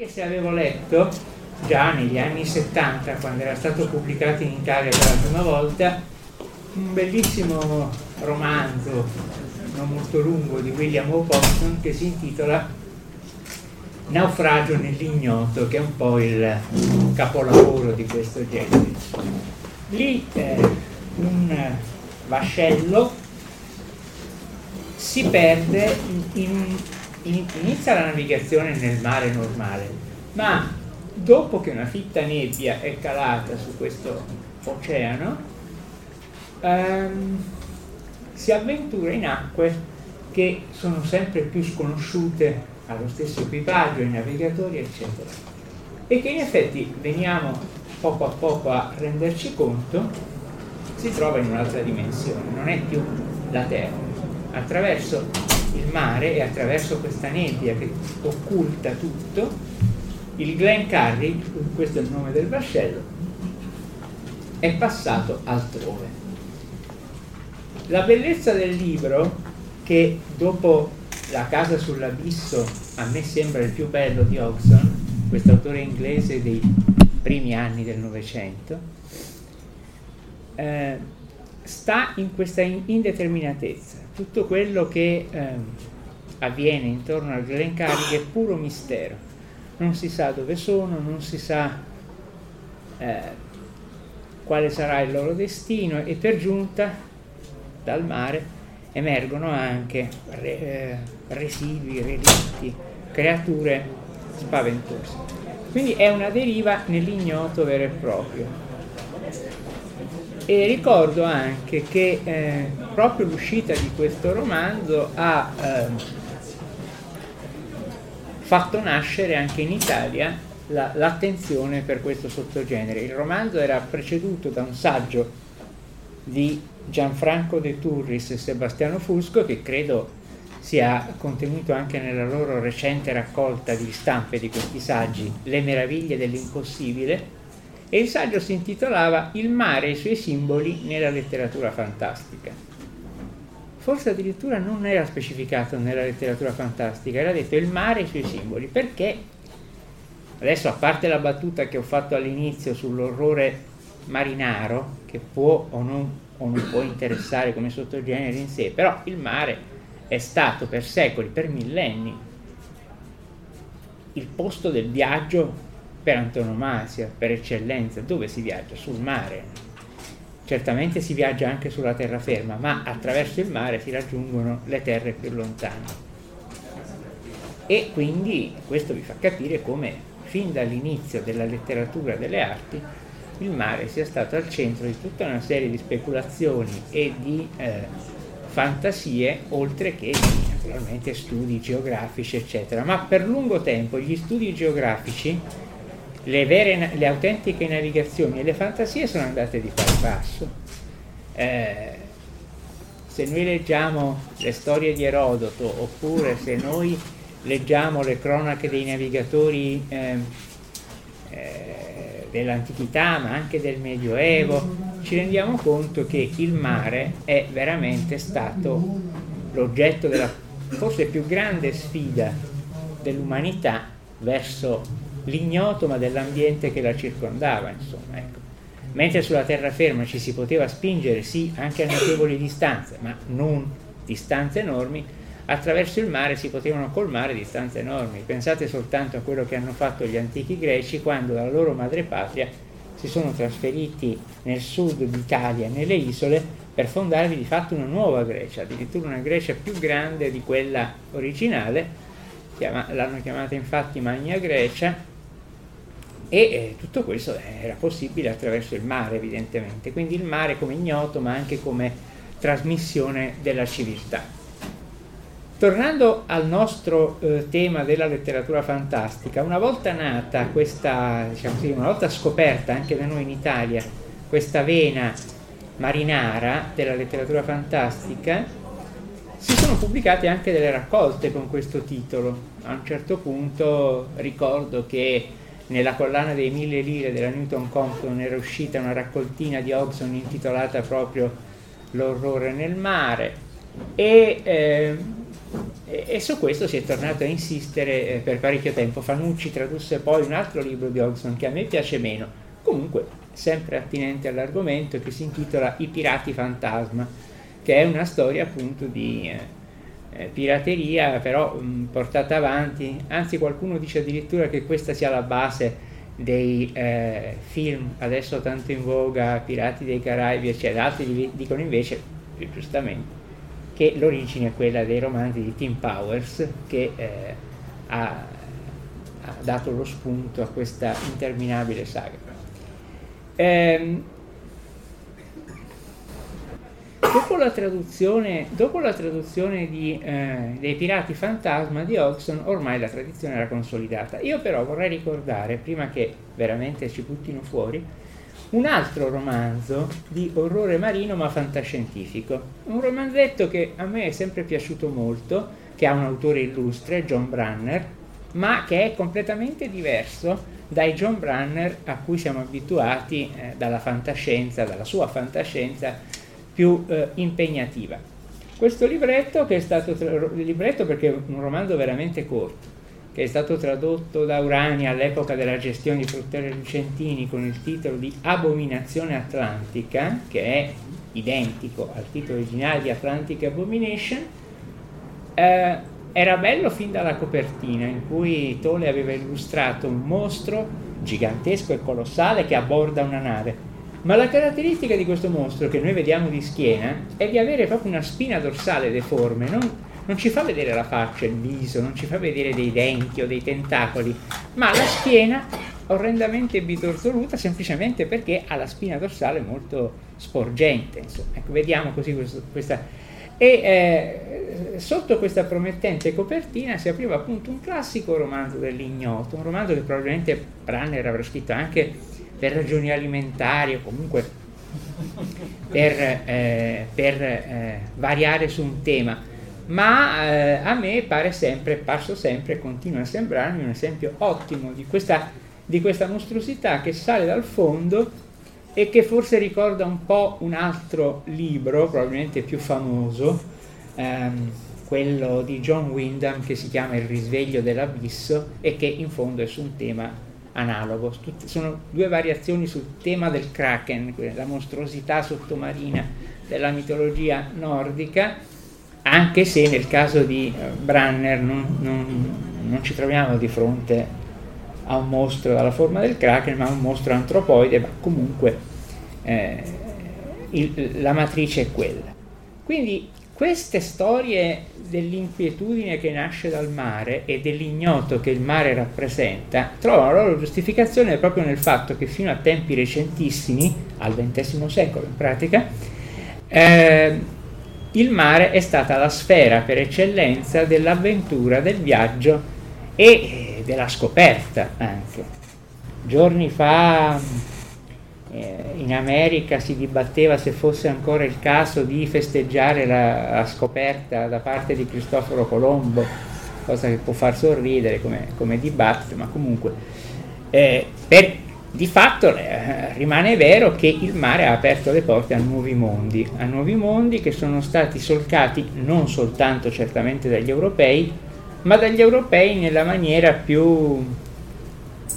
Anche se avevo letto già negli anni 70, quando era stato pubblicato in Italia per la prima volta, un bellissimo romanzo non molto lungo di William Faulkner che si intitola Naufragio nell'ignoto, che è un po' il capolavoro di questo genere. Lì un vascello si perde inizia la navigazione nel mare normale, ma dopo che una fitta nebbia è calata su questo oceano, si avventura in acque che sono sempre più sconosciute allo stesso equipaggio, ai navigatori, eccetera, e che in effetti veniamo poco a poco a renderci conto si trova in un'altra dimensione, non è più la Terra. Attraverso il mare e attraverso questa nebbia che occulta tutto, il Glen Carrick, questo è il nome del vascello, è passato altrove. La bellezza del libro, che dopo La casa sull'abisso a me sembra il più bello di Oxon, quest'autore inglese dei primi anni del Novecento, sta in questa indeterminatezza. Tutto quello che avviene intorno al Glen Carrick è puro mistero, non si sa dove sono, non si sa quale sarà il loro destino, e per giunta dal mare emergono anche residui, relitti, creature spaventose. Quindi è una deriva nell'ignoto vero e proprio. E ricordo anche che proprio l'uscita di questo romanzo ha fatto nascere anche in Italia l'attenzione per questo sottogenere. Il romanzo era preceduto da un saggio di Gianfranco De Turris e Sebastiano Fusco, che credo sia contenuto anche nella loro recente raccolta di stampe di questi saggi, Le meraviglie dell'impossibile, e il saggio si intitolava Il mare e i suoi simboli nella letteratura fantastica. Forse addirittura non era specificato nella letteratura fantastica, era detto il mare e i suoi simboli, perché adesso, a parte la battuta che ho fatto all'inizio sull'orrore marinaro, che può o non può interessare come sottogenere in sé, però il mare è stato per secoli, per millenni, il posto del viaggio per antonomasia, per eccellenza. Dove si viaggia? Sul mare. Certamente si viaggia anche sulla terraferma, ma attraverso il mare si raggiungono le terre più lontane. E quindi questo vi fa capire come fin dall'inizio della letteratura e delle arti il mare sia stato al centro di tutta una serie di speculazioni e di fantasie, oltre che naturalmente studi geografici, eccetera. Ma per lungo tempo gli studi geografici, le autentiche navigazioni e le fantasie sono andate di pari passo. Se noi leggiamo le storie di Erodoto, oppure se noi leggiamo le cronache dei navigatori dell'antichità, ma anche del Medioevo, ci rendiamo conto che il mare è veramente stato l'oggetto della forse più grande sfida dell'umanità verso l'ignoto, ma dell'ambiente che la circondava, insomma, ecto. Mentre sulla terraferma ci si poteva spingere, sì, anche a notevoli distanze, ma non distanze enormi, attraverso il mare si potevano colmare distanze enormi. Pensate soltanto a quello che hanno fatto gli antichi greci quando dalla loro madrepatria si sono trasferiti nel sud d'Italia, nelle isole, per fondarvi di fatto una nuova Grecia, addirittura una Grecia più grande di quella originale, l'hanno chiamata infatti Magna Grecia, e tutto questo era possibile attraverso il mare, evidentemente. Quindi il mare come ignoto, ma anche come trasmissione della civiltà. Tornando al nostro tema della letteratura fantastica, una volta nata questa, diciamo così, una volta scoperta anche da noi in Italia questa vena marinara della letteratura fantastica, si sono pubblicate anche delle raccolte con questo titolo. A un certo punto ricordo che nella collana dei 1000 lire della Newton Compton era uscita una raccoltina di Hodgson intitolata proprio L'orrore nel mare, e su questo si è tornato a insistere per parecchio tempo. Fanucci tradusse poi un altro libro di Oxon che a me piace meno, comunque sempre attinente all'argomento, che si intitola I pirati fantasma, che è una storia appunto di pirateria, però portata avanti. Anzi, qualcuno dice addirittura che questa sia la base dei film adesso tanto in voga, Pirati dei Caraibi, eccetera. Altri dicono invece, giustamente, che l'origine è quella dei romanzi di Tim Powers, che ha dato lo spunto a questa interminabile saga. Dopo la traduzione dei Pirati Fantasma di Oxon, ormai la tradizione era consolidata. Io però vorrei ricordare, prima che veramente ci buttino fuori, un altro romanzo di orrore marino ma fantascientifico, un romanzetto che a me è sempre piaciuto molto, che ha un autore illustre, John Brunner, ma che è completamente diverso dai John Brunner a cui siamo abituati dalla fantascienza, dalla sua fantascienza più impegnativa. Questo libretto, che è stato libretto perché è un romanzo veramente corto, che è stato tradotto da Urania all'epoca della gestione di Ettore Lucentini con il titolo di Abominazione Atlantica, che è identico al titolo originale di Atlantic Abomination, era bello fin dalla copertina, in cui Tole aveva illustrato un mostro gigantesco e colossale che aborda una nave. Ma la caratteristica di questo mostro, che noi vediamo di schiena, è di avere proprio una spina dorsale deforme, non ci fa vedere la faccia, il viso, non ci fa vedere dei denti o dei tentacoli, ma la schiena orrendamente bitorzoluta, semplicemente perché ha la spina dorsale molto sporgente, insomma. Ecco, vediamo così questa. E sotto questa promettente copertina si apriva appunto un classico romanzo dell'ignoto, un romanzo che probabilmente Brunner avrà scritto anche per ragioni alimentari, o comunque per variare su un tema. ma a me pare sempre, continua a sembrarmi un esempio ottimo di questa mostruosità che sale dal fondo e che forse ricorda un po' un altro libro, probabilmente più famoso, quello di John Wyndham, che si chiama Il risveglio dell'abisso e che in fondo è su un tema analogo. Sono due variazioni sul tema del Kraken, la mostruosità sottomarina della mitologia nordica, anche se nel caso di Brunner non ci troviamo di fronte a un mostro dalla forma del Kraken, ma un mostro antropoide, ma comunque la matrice è quella. Quindi queste storie dell'inquietudine che nasce dal mare e dell'ignoto che il mare rappresenta trovano la loro giustificazione proprio nel fatto che fino a tempi recentissimi, al XX secolo in pratica, il mare è stata la sfera per eccellenza dell'avventura, del viaggio e della scoperta anche. Giorni fa in America si dibatteva se fosse ancora il caso di festeggiare la scoperta da parte di Cristoforo Colombo, cosa che può far sorridere come dibattito, ma comunque di fatto rimane vero che il mare ha aperto le porte a nuovi mondi che sono stati solcati non soltanto certamente dagli europei, ma dagli europei nella maniera più,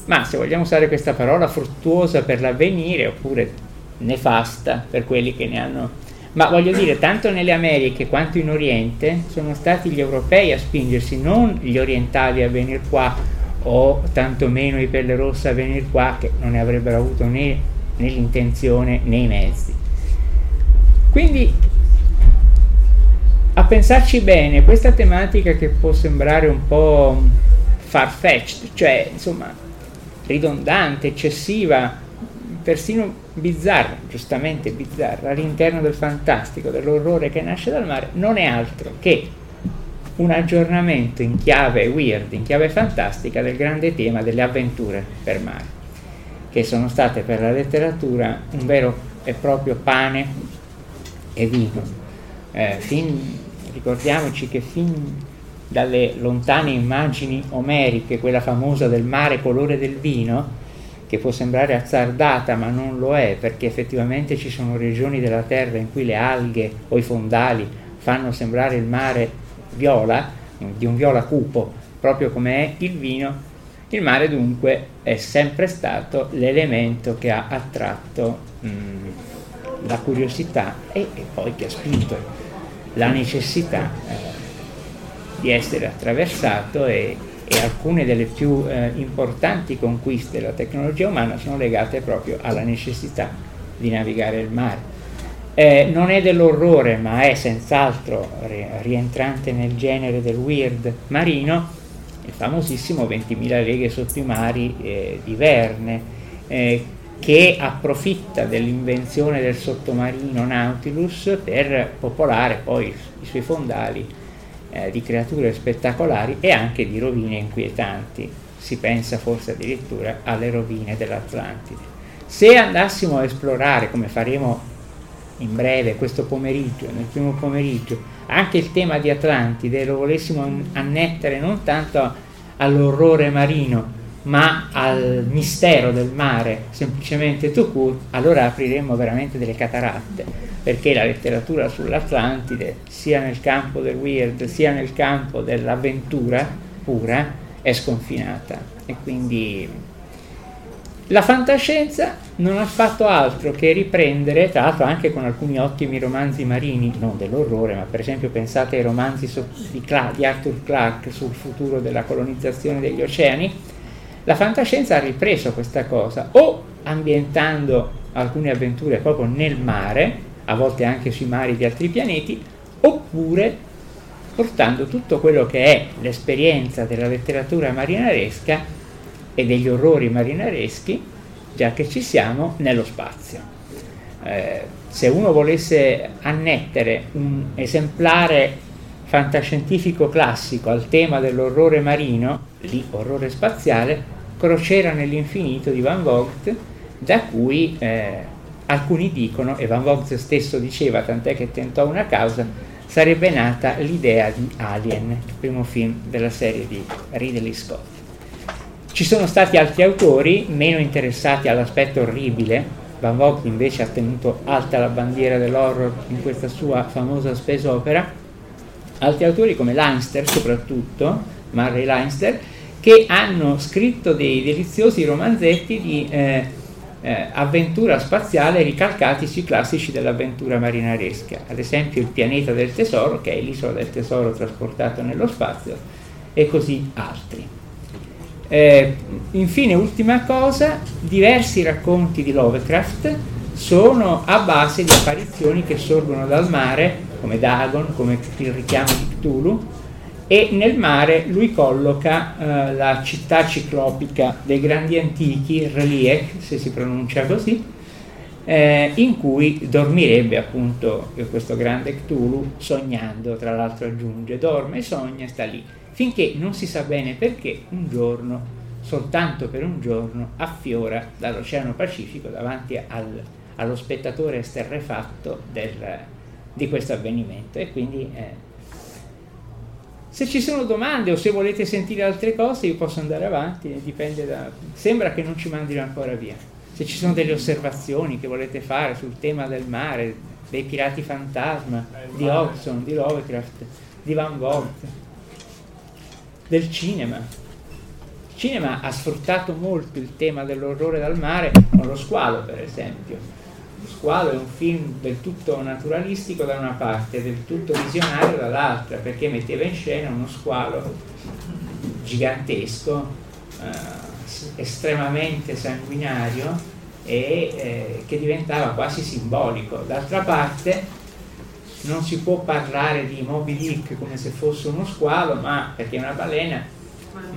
ma se vogliamo usare questa parola, fruttuosa per l'avvenire, oppure nefasta per quelli che ne hanno, ma voglio dire, tanto nelle Americhe quanto in Oriente sono stati gli europei a spingersi, non gli orientali a venire qua, o tantomeno i pelle rossa a venire qua, che non ne avrebbero avuto né l'intenzione né i mezzi. Quindi, a pensarci bene, questa tematica che può sembrare un po' far-fetched, cioè insomma ridondante, eccessiva, persino bizzarra, giustamente bizzarra, all'interno del fantastico, dell'orrore che nasce dal mare, non è altro che un aggiornamento in chiave weird, in chiave fantastica, del grande tema delle avventure per mare, che sono state per la letteratura un vero e proprio pane e vino. Ricordiamoci che fin dalle lontane immagini omeriche, quella famosa del mare colore del vino, che può sembrare azzardata ma non lo è, perché effettivamente ci sono regioni della terra in cui le alghe o i fondali fanno sembrare il mare viola, di un viola cupo, proprio come è il vino. Il mare dunque è sempre stato l'elemento che ha attratto la curiosità e poi che ha spinto la necessità di essere attraversato, e alcune delle più importanti conquiste della tecnologia umana sono legate proprio alla necessità di navigare il mare. Non è dell'orrore, ma è senz'altro rientrante nel genere del weird marino, il famosissimo 20.000 leghe sotto i mari di Verne, che approfitta dell'invenzione del sottomarino Nautilus per popolare poi i suoi fondali di creature spettacolari e anche di rovine inquietanti. Si pensa forse addirittura alle rovine dell'Atlantide. Se andassimo a esplorare, come faremo in breve questo pomeriggio, nel primo pomeriggio, anche il tema di Atlantide, lo volessimo annettere non tanto all'orrore marino, ma al mistero del mare, semplicemente tout court, allora apriremmo veramente delle cataratte, perché la letteratura sull'Atlantide, sia nel campo del weird, sia nel campo dell'avventura pura, è sconfinata. E quindi la fantascienza non ha fatto altro che riprendere, tra l'altro anche con alcuni ottimi romanzi marini, non dell'orrore, ma per esempio pensate ai romanzi di Arthur Clarke sul futuro della colonizzazione degli oceani. La fantascienza ha ripreso questa cosa, o ambientando alcune avventure proprio nel mare, a volte anche sui mari di altri pianeti, oppure portando tutto quello che è l'esperienza della letteratura marinaresca e degli orrori marinareschi, già che ci siamo, nello spazio. Se uno volesse annettere un esemplare fantascientifico classico al tema dell'orrore marino, lì orrore spaziale, Crociera nell'infinito di Van Vogt, da cui alcuni dicono, e Van Vogt stesso diceva, tant'è che tentò una causa, sarebbe nata l'idea di Alien, il primo film della serie di Ridley Scott. Ci sono stati altri autori meno interessati all'aspetto orribile. Van Vogt invece ha tenuto alta la bandiera dell'horror in questa sua famosa space opera. Altri autori come Leinster, soprattutto Murray Leinster, che hanno scritto dei deliziosi romanzetti di avventura spaziale ricalcati sui classici dell'avventura marinaresca, ad esempio Il pianeta del tesoro, che è l'isola del tesoro trasportato nello spazio, e così altri. Infine, ultima cosa, diversi racconti di Lovecraft sono a base di apparizioni che sorgono dal mare, come Dagon, come il richiamo di Cthulhu, e nel mare lui colloca la città ciclopica dei grandi antichi, Reliek, se si pronuncia così, in cui dormirebbe appunto questo grande Cthulhu, sognando, tra l'altro aggiunge, dorme, sogna, sta lì, finché non si sa bene perché un giorno, soltanto per un giorno, affiora dall'Oceano Pacifico davanti allo spettatore esterrefatto di questo avvenimento. E quindi se ci sono domande o se volete sentire altre cose, io posso andare avanti, dipende sembra che non ci mandino ancora via. Se ci sono delle osservazioni che volete fare sul tema del mare, dei pirati fantasma, di Oxon, di Lovecraft, di Van Vogt, del cinema. Il cinema ha sfruttato molto il tema dell'orrore dal mare con Lo squalo, per esempio. Lo squalo è un film del tutto naturalistico da una parte, del tutto visionario dall'altra, perché metteva in scena uno squalo gigantesco, estremamente sanguinario e che diventava quasi simbolico. D'altra parte, non si può parlare di Moby Dick come se fosse uno squalo, ma perché è una balena,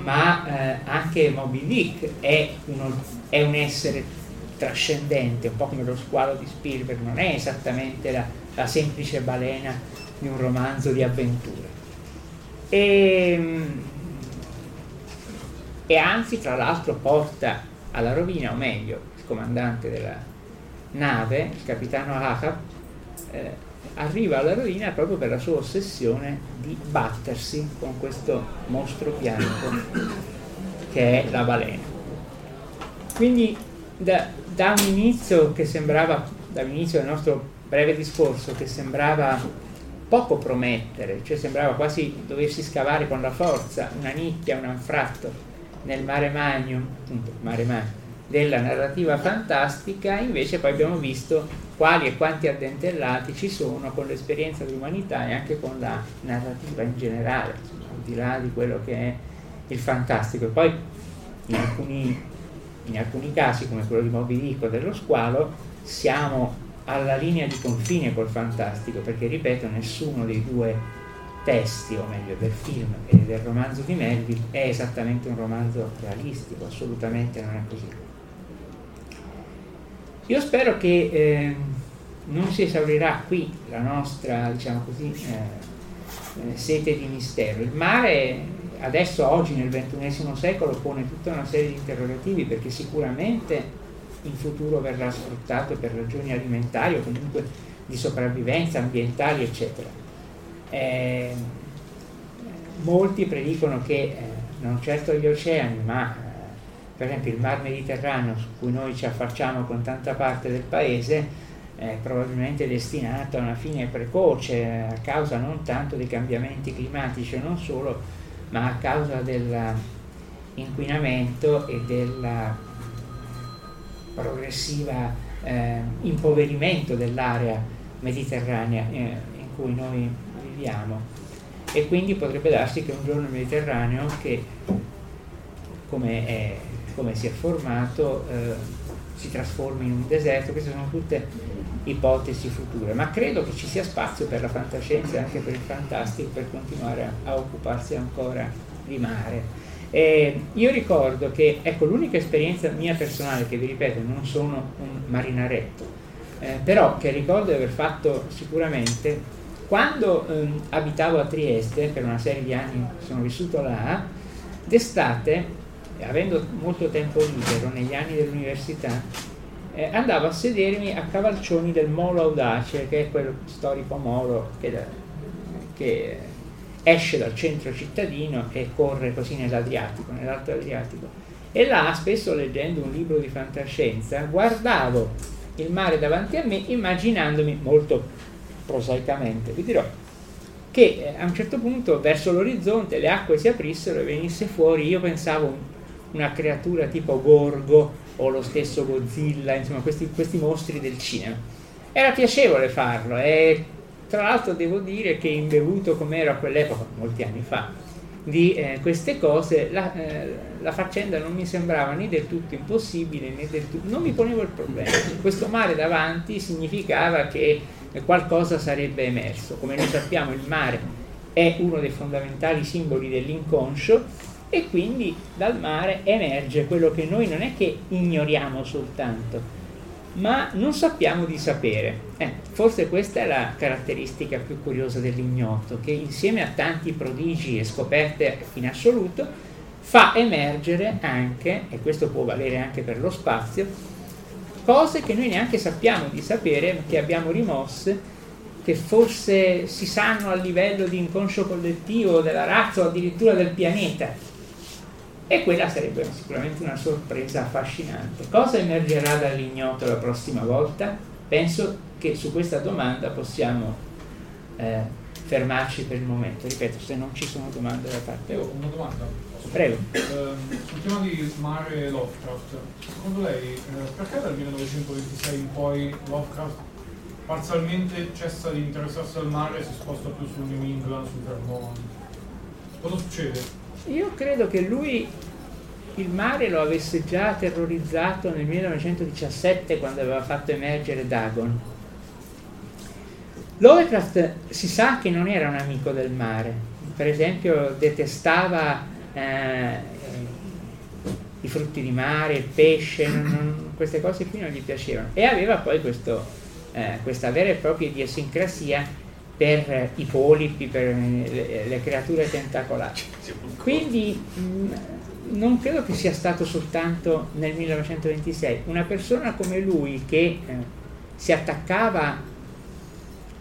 ma anche Moby Dick è un essere trascendente, un po' come lo squalo di Spielberg, non è esattamente la semplice balena di un romanzo di avventure. E anzi, tra l'altro, porta alla rovina, o meglio, il comandante della nave, il capitano Ahab, arriva alla rovina proprio per la sua ossessione di battersi con questo mostro bianco che è la balena. Quindi da un inizio che sembrava, dall'inizio del nostro breve discorso, che sembrava poco promettere, cioè sembrava quasi doversi scavare con la forza una nicchia, un anfratto nel mare magno della narrativa fantastica, invece poi abbiamo visto quali e quanti addentellati ci sono con l'esperienza dell'umanità e anche con la narrativa in generale, al di là di quello che è il fantastico. E poi in alcuni casi, come quello di Moby Dick o dello squalo, siamo alla linea di confine col fantastico, perché, ripeto, nessuno dei due testi, o meglio del film e del romanzo di Melville, è esattamente un romanzo realistico, assolutamente non è così. Io spero che non si esaurirà qui la nostra, diciamo così, sete di mistero. Il mare adesso, oggi, nel XXI secolo, pone tutta una serie di interrogativi, perché sicuramente in futuro verrà sfruttato per ragioni alimentari o comunque di sopravvivenza, ambientali, eccetera. Molti predicono che non certo gli oceani, ma per esempio il Mar Mediterraneo, su cui noi ci affacciamo con tanta parte del paese, è probabilmente destinato a una fine precoce, a causa non tanto dei cambiamenti climatici o non solo, ma a causa dell'inquinamento e della progressiva impoverimento dell'area mediterranea in cui noi viviamo. E quindi potrebbe darsi che un giorno il Mediterraneo, che come si è formato, si trasformi in un deserto. Queste sono tutte ipotesi future, ma credo che ci sia spazio per la fantascienza e anche per il fantastico, per continuare a occuparsi ancora di mare. Io ricordo che, ecco, l'unica esperienza mia personale, che vi ripeto non sono un marinaretto, però che ricordo di aver fatto sicuramente, quando abitavo a Trieste, per una serie di anni sono vissuto là, d'estate, avendo molto tempo libero negli anni dell'università, andavo a sedermi a cavalcioni del molo Audace, che è quello storico molo che che esce dal centro cittadino e corre così nell'Adriatico, nell'Alto Adriatico. E là, spesso leggendo un libro di fantascienza, guardavo il mare davanti a me immaginandomi, molto prosaicamente, vi dirò, che a un certo punto verso l'orizzonte le acque si aprissero e venisse fuori, io pensavo, una creatura tipo Gorgo o lo stesso Godzilla, insomma questi mostri del cinema. Era piacevole farlo e tra l'altro devo dire che, imbevuto come ero a quell'epoca, molti anni fa, di queste cose, la faccenda non mi sembrava né del tutto impossibile né del tutto, non mi ponevo il problema. Questo mare davanti significava che qualcosa sarebbe emerso. Come noi sappiamo, il mare è uno dei fondamentali simboli dell'inconscio e quindi dal mare emerge quello che noi non è che ignoriamo soltanto, ma non sappiamo di sapere. Forse questa è la caratteristica più curiosa dell'ignoto, che insieme a tanti prodigi e scoperte in assoluto fa emergere anche, e questo può valere anche per lo spazio, cose che noi neanche sappiamo di sapere, che abbiamo rimosse, che forse si sanno a livello di inconscio collettivo della razza o addirittura del pianeta. E quella sarebbe sicuramente una sorpresa affascinante. Cosa emergerà dall'ignoto la prossima volta? Penso che su questa domanda possiamo fermarci per il momento. Ripeto, se non ci sono domande da parte voi. Una domanda? Prego. Sul tema di mare e Lovecraft, secondo lei perché dal 1926 in poi Lovecraft parzialmente cessa di interessarsi al mare e si sposta più sul New England, sul Vermont? Cosa succede? Io credo che lui il mare lo avesse già terrorizzato nel 1917 quando aveva fatto emergere Dagon. Lovecraft si sa che non era un amico del mare, per esempio detestava i frutti di mare, il pesce, queste cose qui non gli piacevano, e aveva poi questa vera e propria idiosincrasia per i polipi, per le creature tentacolari. Quindi non credo che sia stato soltanto nel 1926. Una persona come lui che si attaccava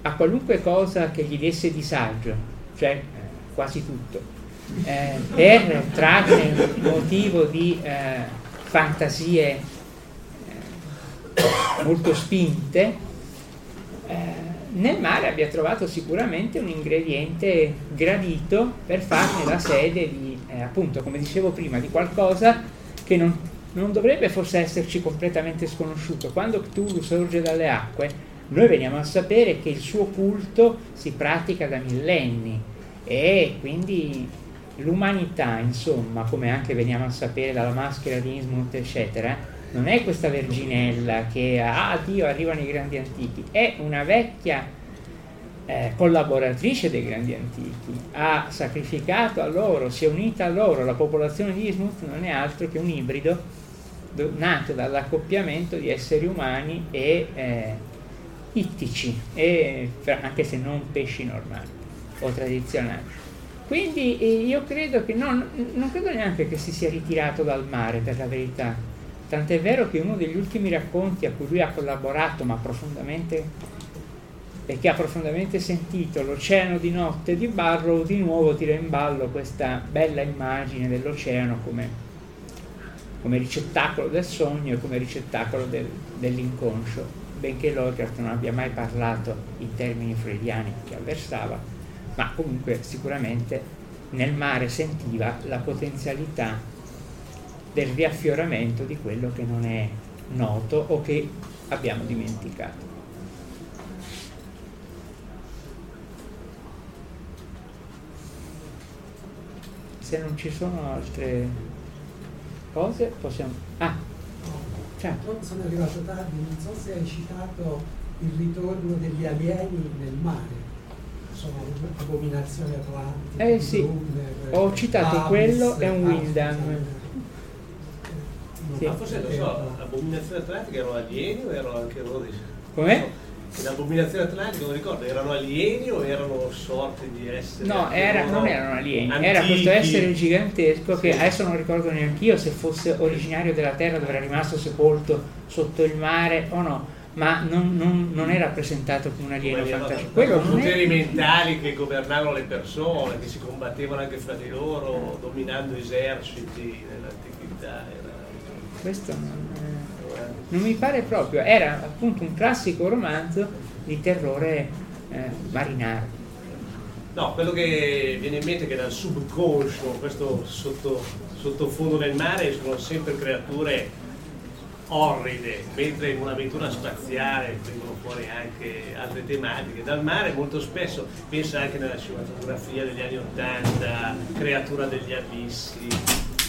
a qualunque cosa che gli desse disagio, cioè quasi tutto, per trarne motivo di fantasie molto spinte, nel mare abbia trovato sicuramente un ingrediente gradito per farne la sede di, appunto, come dicevo prima, di qualcosa che non dovrebbe forse esserci completamente sconosciuto. Quando Cthulhu sorge dalle acque, noi veniamo a sapere che il suo culto si pratica da millenni e quindi l'umanità, insomma, come anche veniamo a sapere dalla maschera di Innsmouth, eccetera, non è questa verginella che Dio arrivano i grandi antichi, è una vecchia collaboratrice dei grandi antichi, ha sacrificato a loro, si è unita a loro. La popolazione di Innsmouth non è altro che un ibrido nato dall'accoppiamento di esseri umani e ittici, e anche se non pesci normali o tradizionali. Quindi io credo che non credo neanche che si sia ritirato dal mare, per la verità. Tant'è vero che uno degli ultimi racconti a cui lui ha collaborato, ma profondamente, e che ha profondamente sentito, l'Oceano di notte di Barrow, di nuovo tira in ballo questa bella immagine dell'oceano come ricettacolo del sogno e come ricettacolo dell'inconscio, benché Lovecraft non abbia mai parlato in termini freudiani che avversava, ma comunque sicuramente nel mare sentiva la potenzialità del riaffioramento di quello che non è noto o che abbiamo dimenticato. Se non ci sono altre cose possiamo... Certo. Sono arrivato tardi, non so se hai citato il ritorno degli alieni nel mare. Sono Abominazione Atlantica. Sì, Brunner, ho citato Powers, quello è un Wildam. Sì. Ma forse, non so, l'Abominazione Atlantica erano alieni o erano anche loro? Come? L'Abominazione Atlantica, non ricordo, erano alieni o erano sorte di esseri? No, non erano alieni, antichi. Era questo essere gigantesco che adesso non ricordo neanche io se fosse originario della Terra, dove era rimasto sepolto sotto il mare o no, ma non è rappresentato come un alieno fantascientifico. Poteri mentali che governavano le persone, che si combattevano anche fra di loro, dominando eserciti nell'antichità. Questo non mi pare proprio. Era appunto un classico romanzo di terrore marinaro. No, quello che viene in mente è che dal subconscio, questo sottofondo del mare, sono sempre creature orride, mentre in un'avventura spaziale vengono fuori anche altre tematiche. Dal mare molto spesso, pensa anche nella cinematografia degli anni '80, creatura degli abissi,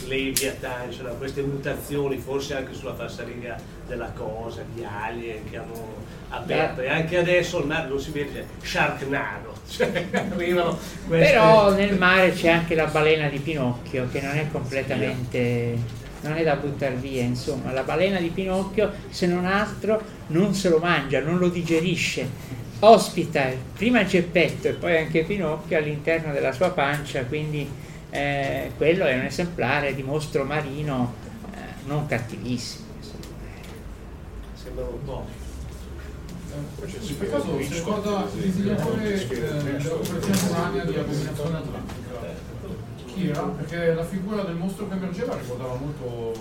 Leviathan, cioè queste mutazioni, forse anche sulla falsariga della cosa, di Alien che hanno aperto. E anche adesso il mare lo si vede, Sharknado. Cioè, arrivano queste... Però nel mare c'è anche la balena di Pinocchio, che non è completamente... non è da buttare via, insomma. La balena di Pinocchio, se non altro, non se lo mangia, non lo digerisce. Ospita prima Geppetto e poi anche Pinocchio all'interno della sua pancia, quindi quello è un esemplare di mostro marino non cattivissimo. Sembra un po'. Per caso mi ricorda il disegnatore dell'operazione Urania di Abominazione Atlantica, Kira, perché la figura del mostro che emergeva ricordava molto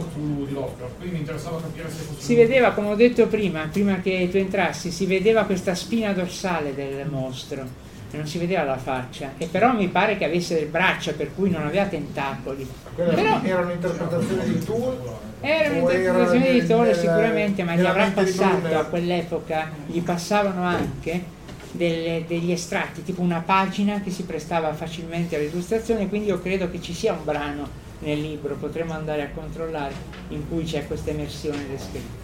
Cthulhu di Lovecraft, quindi mi interessava capire se fosse... Si vedeva, come ho detto prima che tu entrassi, si vedeva questa spina dorsale del mostro, e non si vedeva la faccia, e però mi pare che avesse le braccia, per cui non aveva tentacoli. Però... era un'interpretazione di Cthulhu? Era un'interpretazione di Tole sicuramente, ma gli avrà passato a quell'epoca, gli passavano anche degli estratti, tipo una pagina che si prestava facilmente all'illustrazione, quindi io credo che ci sia un brano nel libro, potremmo andare a controllare, in cui c'è questa emersione descritta.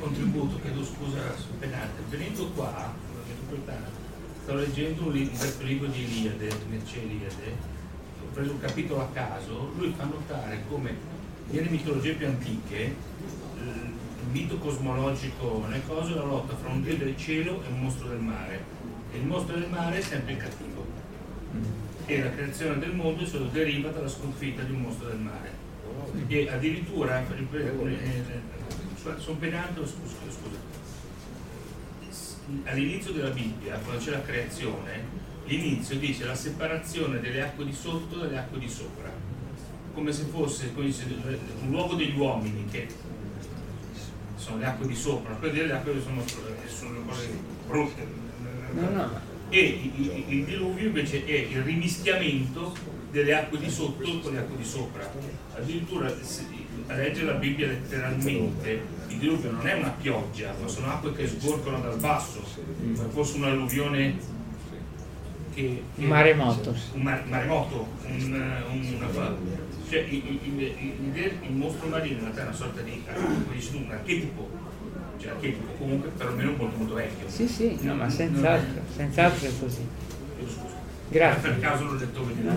Contributo, chiedo scusa, penate, venendo qua, stavo leggendo un libro di Iliade, Merce Iliade, ho preso un capitolo a caso, lui fa notare come nelle mitologie più antiche il mito cosmologico nel coso è la lotta fra un dio del cielo e un mostro del mare, e il mostro del mare è sempre il cattivo, e la creazione del mondo solo deriva dalla sconfitta di un mostro del mare, e addirittura sono penato, scusa. All'inizio della Bibbia, quando c'è la creazione, l'inizio dice la separazione delle acque di sotto dalle acque di sopra, come se fosse un luogo degli uomini, che sono le acque di sopra, quelle delle acque sono cose brutte, e il diluvio invece è il rimischiamento delle acque di sotto con le acque di sopra. Addirittura, a leggere la Bibbia letteralmente, il diluvio non è una pioggia, ma sono acque che sgorgano dal basso, come fosse un'alluvione, che un maremoto, il mostro marino in realtà è una sorta di archetipo, comunque perlomeno molto vecchio. Ma senz'altro è così. Grazie. Per caso l'ho detto bene.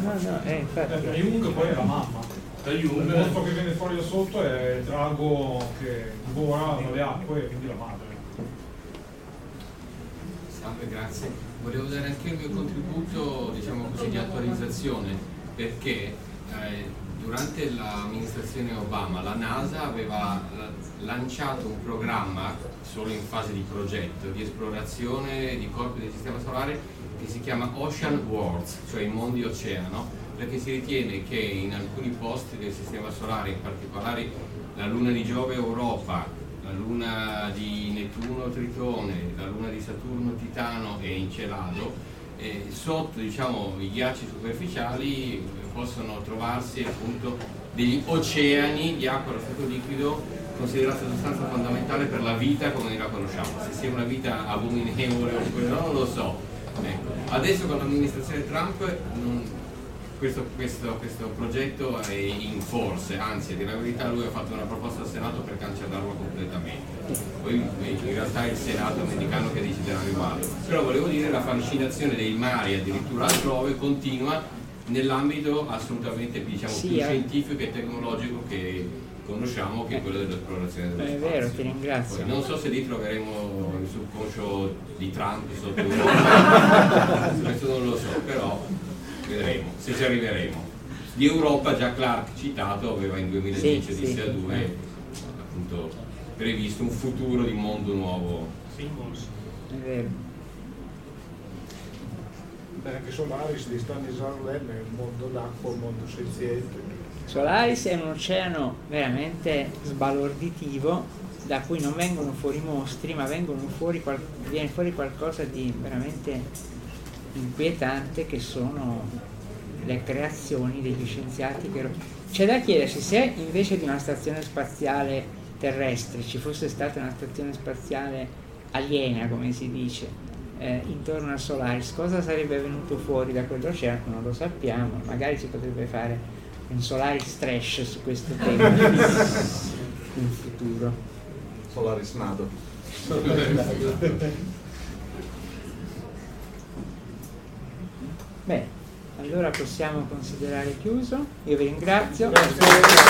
Per Jung poi è la mamma. Il mostro che viene fuori da sotto è il drago che divora le acque, e quindi la madre. Salve, grazie. Volevo dare anche il mio contributo, diciamo così, di attualizzazione, perché durante l'amministrazione Obama la NASA aveva lanciato un programma, solo in fase di progetto, di esplorazione di corpi del sistema solare, che si chiama Ocean Worlds, cioè i mondi oceano, perché si ritiene che in alcuni posti del sistema solare, in particolare la luna di Giove Europa, la luna di Nettuno Tritone, la luna di Saturno Titano e Encelado, sotto, diciamo, i ghiacci superficiali possono trovarsi appunto degli oceani di acqua allo stato liquido, considerata sostanza fondamentale per la vita come noi la conosciamo. Se sia una vita abominevole o quello non lo so. Ecco. Adesso con l'amministrazione Trump questo progetto è in forse, anzi, di la verità lui ha fatto una proposta al Senato per cancellarlo completamente. Poi in realtà è il Senato americano che decide al riguardo. Però volevo dire, la fascinazione dei mari, addirittura altrove, continua nell'ambito assolutamente, diciamo, più scientifico e tecnologico che conosciamo, che è quello dell'esplorazione dello spazio. È vero, ti ringrazio. Poi, non so se lì troveremo il subconscio di Trump sotto questo non lo so, però... vedremo se ci arriveremo. Di Europa già Clark citato aveva in 2010 disse a due appunto previsto un futuro di mondo nuovo. Beh, anche Solaris di Stanislaw Lem è un mondo d'acqua, un mondo senziente. Solaris è un oceano veramente sbalorditivo da cui non vengono fuori mostri, ma viene fuori qualcosa di veramente inquietante, che sono le creazioni degli scienziati che... C'è da chiedersi se invece di una stazione spaziale terrestre ci fosse stata una stazione spaziale aliena, come si dice, intorno a Solaris, cosa sarebbe venuto fuori da quell'oceano? Non lo sappiamo, magari si potrebbe fare un Solaris trash su questo tema in futuro. Solaris nado. Beh, allora possiamo considerare chiuso. Io vi ringrazio. Grazie.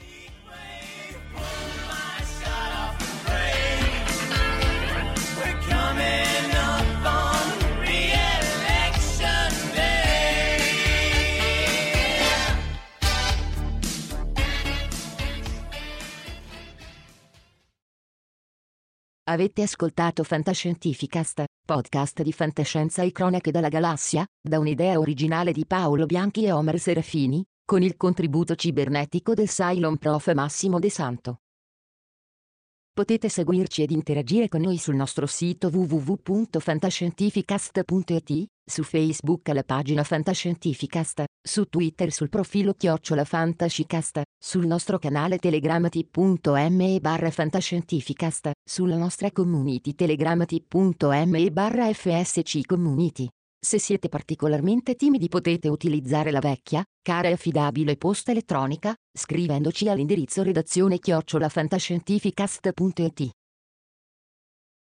Avete ascoltato Fantascientificast, podcast di fantascienza e cronache dalla galassia, da un'idea originale di Paolo Bianchi e Omer Serafini, con il contributo cibernetico del Cylon Prof Massimo De Santo. Potete seguirci ed interagire con noi sul nostro sito www.fantascientificast.it, su Facebook alla pagina Fantascientificast, su Twitter sul profilo @Fantascicast, sul nostro canale Telegram t.me/Fantascientificast, sulla nostra community Telegram t.me/FSC Community. Se siete particolarmente timidi potete utilizzare la vecchia, cara e affidabile posta elettronica, scrivendoci all'indirizzo redazione@fantascientificast.it.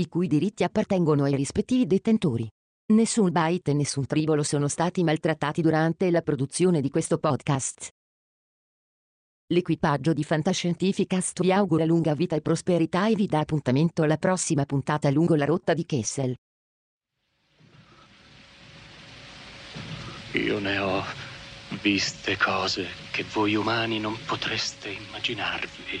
i cui diritti appartengono ai rispettivi detentori. Nessun byte e nessun tribolo sono stati maltrattati durante la produzione di questo podcast. L'equipaggio di Fantascientificast vi augura lunga vita e prosperità e vi dà appuntamento alla prossima puntata lungo la rotta di Kessel. Io ne ho viste cose che voi umani non potreste immaginarvi.